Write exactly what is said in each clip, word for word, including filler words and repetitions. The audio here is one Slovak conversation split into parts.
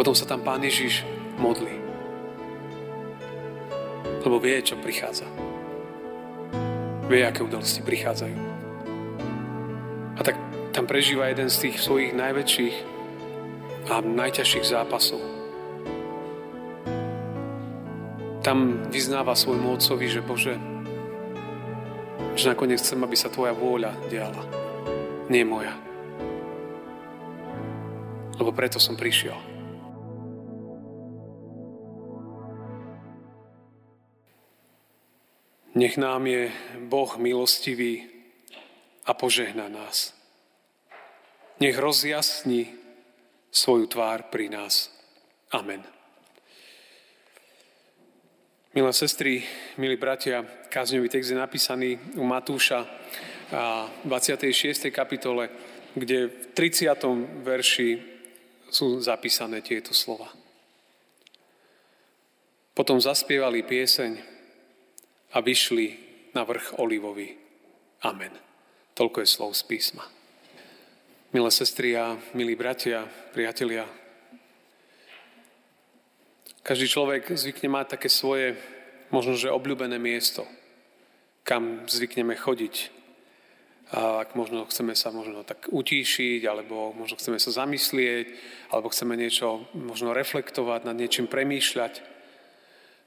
potom sa tam Pán Ježiš modlí. Lebo vie, čo prichádza. Vie, aké udalosti prichádzajú. A tak tam prežíva jeden z tých svojich najväčších a najťažších zápasov. Tam vyznáva svojmu otcovi, že Bože, že nakoniec chcem, aby sa Tvoja vôľa diala. Nie moja. Lebo preto som prišiel. Nech nám je Boh milostivý a požehná nás. Nech rozjasní svoju tvár pri nás. Amen. Milé sestry, milí bratia, kázňový text je napísaný u Matúša v dvadsiatej šiestej kapitole, kde v tridsiatom verši sú zapísané tieto slova. Potom zaspievali pieseň a vyšli na vrch Olivový. Amen. Toľko je slov z písma. Milé sestry a milí bratia, priatelia, každý človek zvykne mať také svoje, možno že obľúbené miesto, kam zvykneme chodiť. A ak možno chceme sa možno tak utíšiť, alebo možno chceme sa zamyslieť, alebo chceme niečo možno reflektovať, nad niečím premýšľať.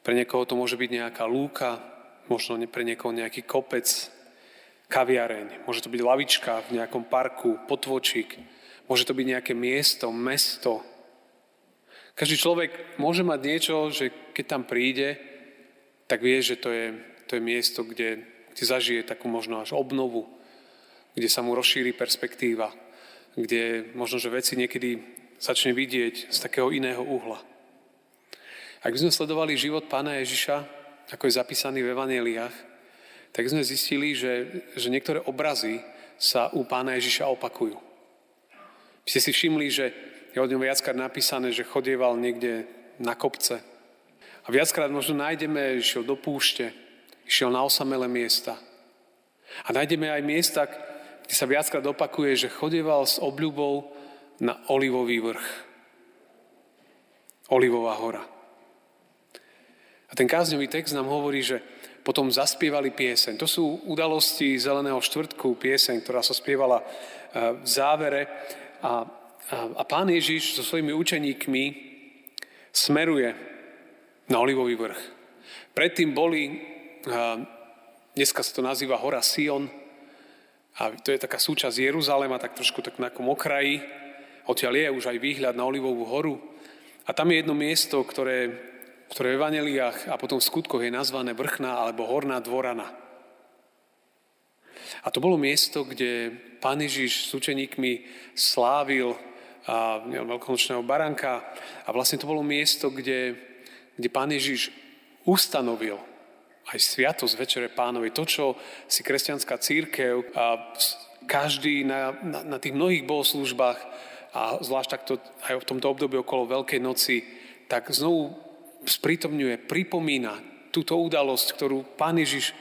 Pre niekoho to môže byť nejaká lúka, možno pre niekoho nejaký kopec, kaviareň, môže to byť lavička v nejakom parku, potvočík, môže to byť nejaké miesto, mesto. Každý človek môže mať niečo, že keď tam príde, tak vie, že to je, to je miesto, kde, kde zažije takú možno až obnovu, kde sa mu rozšíri perspektíva, kde možno, že veci niekedy začne vidieť z takého iného uhla. Ak by sme sledovali život Pána Ježiša, ako je zapísaný v evanjeliách, tak sme zistili, že, že niektoré obrazy sa u Pána Ježiša opakujú. Vy ste si všimli, že je od ňom viackrát napísané, že chodieval niekde na kopce. A viackrát možno nájdeme, že išiel do púšte, išiel na osamelé miesta. A nájdeme aj miesta, kde sa viackrát opakuje, že chodieval s obľubou na Olivový vrch. Olivová hora. A ten kázňový text nám hovorí, že potom zaspievali pieseň. To sú udalosti Zeleného štvrtku, pieseň, ktorá sa spievala v závere. A, a, a Pán Ježiš so svojimi učeníkmi smeruje na Olivový vrch. Predtým boli, dneska sa to nazýva hora Sion, a to je taká súčasť Jeruzalema, tak trošku tak na akom okraji. Odtiaľ je už aj výhľad na Olivovú horu. A tam je jedno miesto, ktoré... ktoré v evanjeliách a potom v skutkoch je nazvané vrchná alebo horná dvorana. A to bolo miesto, kde Pán Ježiš s učeníkmi slávil a, neviem, veľkonočného baránka a vlastne to bolo miesto, kde, kde Pán Ježiš ustanovil aj sviatosť Večere Pánovej. To, čo si kresťanská cirkev a každý na, na, na tých mnohých bohoslúžbách a zvlášť takto aj v tomto období okolo Veľkej noci, tak znovu sprítomňuje, pripomína túto udalosť, ktorú Pán Ježiš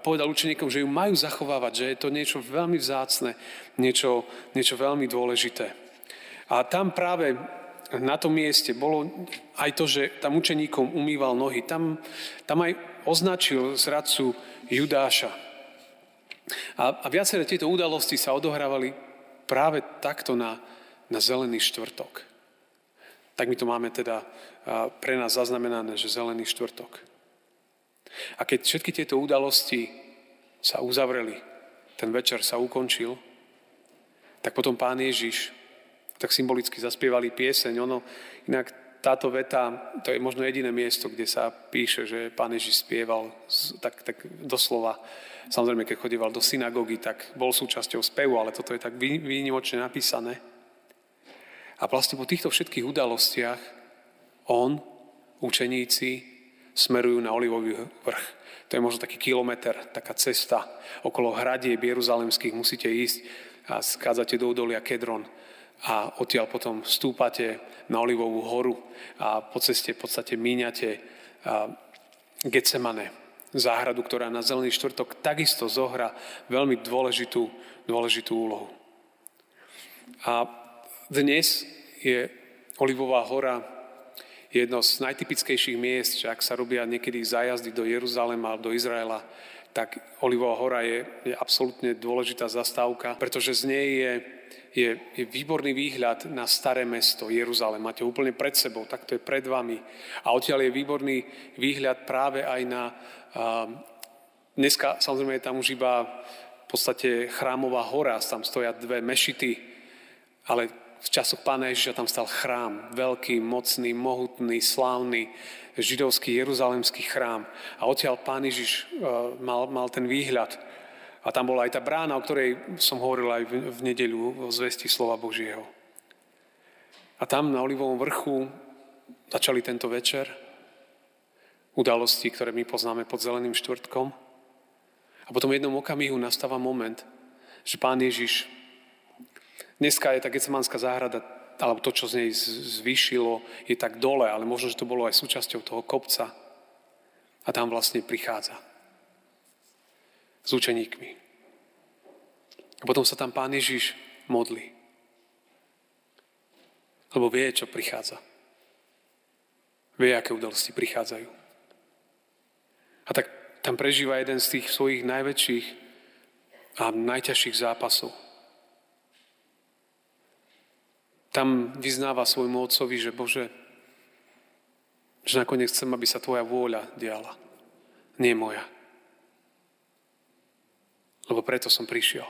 povedal učeníkom, že ju majú zachovávať, že je to niečo veľmi vzácne, niečo, niečo veľmi dôležité. A tam práve na tom mieste bolo aj to, že tam učeníkom umýval nohy. Tam, tam aj označil zradcu Judáša. A, a viaceré tieto udalosti sa odohrávali práve takto na, na Zelený štvrtok. Tak my to máme teda pre nás zaznamenané, že Zelený štvrtok. A keď všetky tieto udalosti sa uzavreli, ten večer sa ukončil, tak potom Pán Ježiš tak symbolicky zaspievali pieseň. Ono, inak táto veta, to je možno jediné miesto, kde sa píše, že Pán Ježiš spieval tak, tak doslova. Samozrejme, keď chodieval do synagógy, tak bol súčasťou spevu, ale toto je tak výnimočne napísané. A vlastne po týchto všetkých udalostiach on, učeníci, smerujú na Olivový vrch. To je možno taký kilometr, taká cesta. Okolo hradieb jeruzalemských musíte ísť a skádzate do údolia Kedron. A odtiaľ potom vstúpate na Olivovú horu a po ceste v podstate míňate Getsemane. Záhradu, ktorá na Zelený štvrtok takisto zohrá veľmi dôležitú, dôležitú úlohu. A dnes je Olivová hora je jedno z najtypickejších miest, ak sa robia niekedy zájazdy do Jeruzalema alebo do Izraela, tak Olivová hora je, je absolútne dôležitá zastávka, pretože z nej je, je, je výborný výhľad na staré mesto Jeruzalem. Máte úplne pred sebou, tak to je pred vami. A odtiaľ je výborný výhľad práve aj na... Uh, dneska samozrejme je tam už iba v podstate chrámová hora, tam stoja dve mešity, ale... V časoch Pána Ježiša tam stal chrám, veľký, mocný, mohutný, slávny, židovský, jeruzalemský chrám. A odtiaľ Pán Ježiš mal, mal ten výhľad. A tam bola aj tá brána, o ktorej som hovoril aj v, v nedeľu o zvesti slova Božieho. A tam na Olivovom vrchu začali tento večer udalosti, ktoré my poznáme pod Zeleným štvrtkom. A potom v jednom okamihu nastáva moment, že Pán Ježiš... Dneska je tá Getsemanská záhrada, alebo to, čo z nej zvýšilo, je tak dole, ale možno, že to bolo aj súčasťou toho kopca. A tam vlastne prichádza s učeníkmi. A potom sa tam Pán Ježiš modlí. Lebo vie, čo prichádza. Vie, aké udalosti prichádzajú. A tak tam prežíva jeden z tých svojich najväčších a najťažších zápasov. Tam vyznáva svojmu otcovi, že Bože, že nakoniec chcem, aby sa tvoja vôľa diala, nie moja. Lebo preto som prišiel.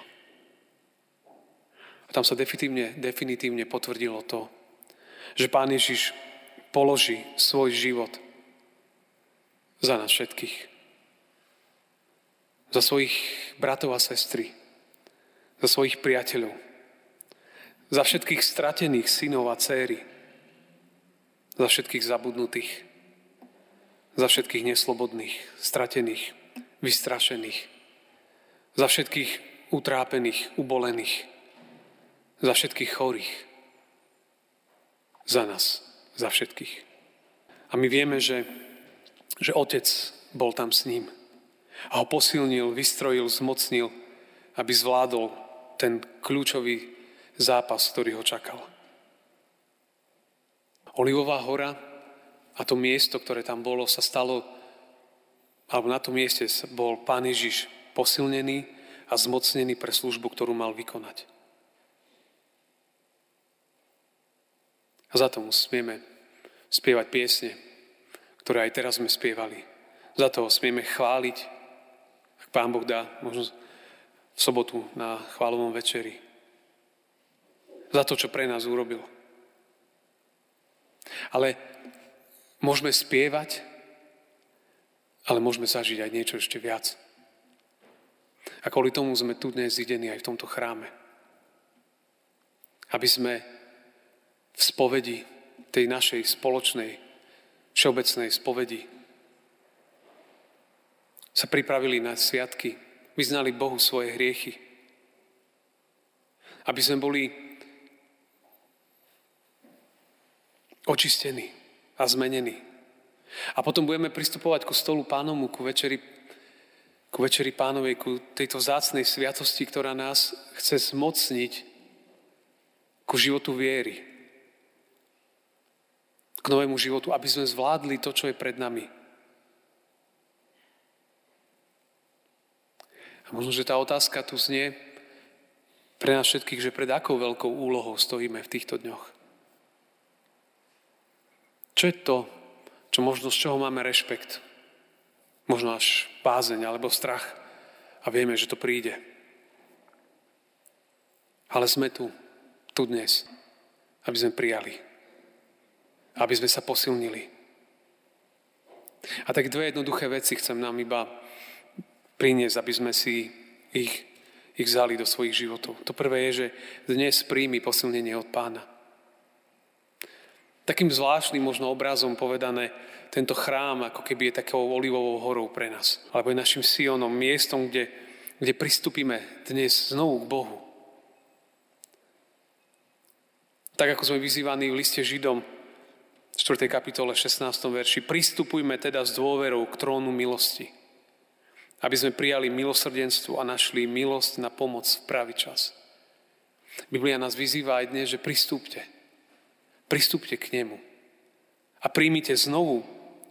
A tam sa definitívne, definitívne potvrdilo to, že Pán Ježiš položí svoj život za nás všetkých. Za svojich bratov a sestry, za svojich priateľov, za všetkých stratených synov a dcéry, za všetkých zabudnutých, za všetkých neslobodných, stratených, vystrašených, za všetkých utrápených, ubolených, za všetkých chorých, za nás, za všetkých. A my vieme, že, že Otec bol tam s ním a ho posilnil, vystrojil, zmocnil, aby zvládol ten kľúčový zápas, ktorý ho čakal. Olivová hora a to miesto, ktoré tam bolo, sa stalo, alebo na tom mieste bol Pán Ježiš posilnený a zmocnený pre službu, ktorú mal vykonať. A za to mu smieme spievať piesne, ktoré aj teraz sme spievali. Za to ho smieme chváliť, ak Pán Boh dá, možno v sobotu na chválovom večeri. Za to, čo pre nás urobil. Ale môžeme spievať, ale môžeme zažiť aj niečo ešte viac. A kvôli tomu sme tu dnes zidení aj v tomto chráme. Aby sme v spovedi, tej našej spoločnej, všeobecnej spovedi, sa pripravili na sviatky, vyznali Bohu svoje hriechy. Aby sme boli očistený a zmenený. A potom budeme pristupovať ku stolu Pánovmu, ku večeri, ku večeri Pánovej, ku tejto vzácnej sviatosti, ktorá nás chce zmocniť ku životu viery. K novému životu, aby sme zvládli to, čo je pred nami. A možno, že tá otázka tu znie pre nás všetkých, že pred akou veľkou úlohou stojíme v týchto dňoch. Čo je to, čo možno z čoho máme rešpekt? Možno až bázeň alebo strach a vieme, že to príde. Ale sme tu, tu dnes, aby sme prijali. Aby sme sa posilnili. A tak dve jednoduché veci chcem nám iba priniesť, aby sme si ich, ich vzali do svojich životov. To prvé je, že dnes príjmi posilnenie od Pána. Takým zvláštnym možno obrazom povedané, tento chrám ako keby je takou olivovou horou pre nás. Alebo je našim Sionom, miestom, kde, kde pristúpime dnes znovu k Bohu. Tak ako sme vyzývaní v liste Židom, štvrtej kapitole, šestnástom verši, pristupujme teda s dôverou k trónu milosti, aby sme prijali milosrdenstvo a našli milosť na pomoc v pravý čas. Biblia nás vyzýva aj dnes, že pristúpte. Pristúpte k nemu a príjmite znovu,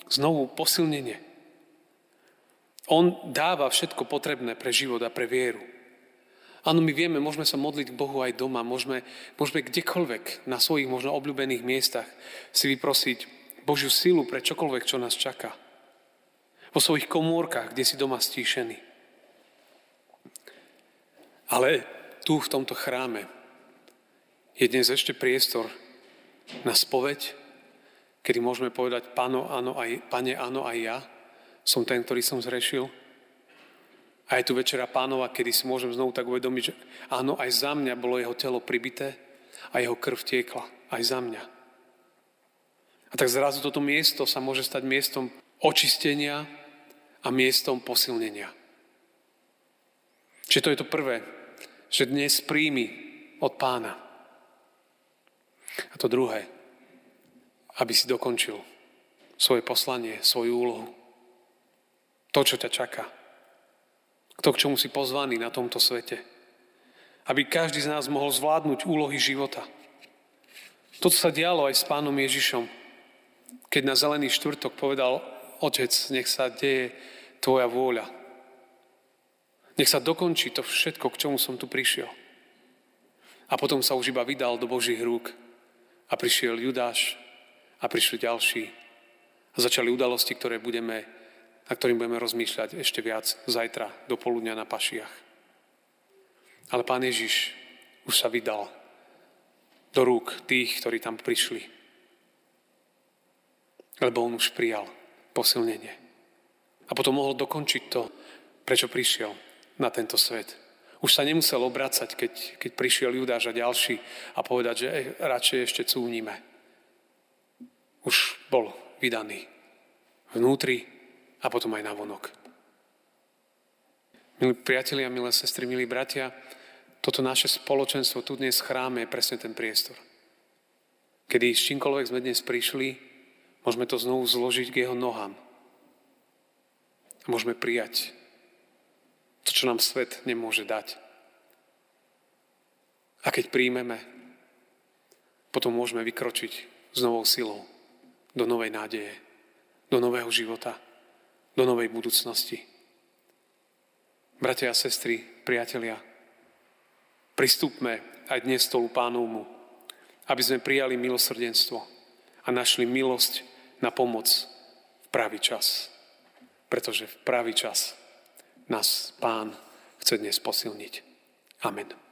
znovu posilnenie. On dáva všetko potrebné pre život a pre vieru. Áno, my vieme, môžeme sa modliť k Bohu aj doma, môžeme, môžeme kdekoľvek na svojich možno obľúbených miestach si vyprosiť Božiu silu pre čokoľvek, čo nás čaká. Vo svojich komórkach, kde si doma stíšený. Ale tu v tomto chráme je dnes ešte priestor na spoveď, kedy môžeme povedať, Pano, áno, aj, Pane, áno, aj ja som ten, ktorý som zrešil. A je tu večera Pánova, kedy si môžem znovu tak uvedomiť, že áno, aj za mňa bolo jeho telo pribité a jeho krv tiekla, aj za mňa. A tak zrazu toto miesto sa môže stať miestom očistenia a miestom posilnenia. Čiže to je to prvé, že dnes príjmi od Pána. A to druhé, aby si dokončil svoje poslanie, svoju úlohu. To, čo ťa čaká. To, k čomu si pozvaný na tomto svete. Aby každý z nás mohol zvládnuť úlohy života. To, čo sa dialo aj s Pánom Ježišom, keď na Zelený štvrtok povedal, Otec, nech sa deje tvoja vôľa. Nech sa dokončí to všetko, k čomu som tu prišiel. A potom sa už iba vydal do Božích rúk. A prišiel Judáš a prišli ďalší. A začali udalosti, ktoré budeme na ktorým budeme rozmýšľať ešte viac zajtra do poludňa na Pašiach. Ale Pán Ježiš už sa vydal do rúk tých, ktorí tam prišli. Lebo on už prijal posilnenie. A potom mohol dokončiť to, prečo prišiel na tento svet. Už sa nemusel obracať, keď, keď prišiel Judáš a ďalší a povedať, že eh, radšej ešte cúnime. Už bol vydaný vnútri a potom aj navonok. Milí priatelia, milé sestry, milí bratia, toto naše spoločenstvo tu dnes v chráme je presne ten priestor. Kedy s čímkoľvek sme dnes prišli, môžeme to znovu zložiť k jeho nohám. A môžeme prijať to, čo nám svet nemôže dať. A keď príjmeme, potom môžeme vykročiť s novou silou do novej nádeje, do nového života, do novej budúcnosti. Bratia a sestry, priatelia, pristúpme aj dnes stolu Pánovmu, aby sme prijali milosrdenstvo a našli milosť na pomoc v pravý čas. Pretože v pravý čas nás Pán chce dnes posilniť. Amen.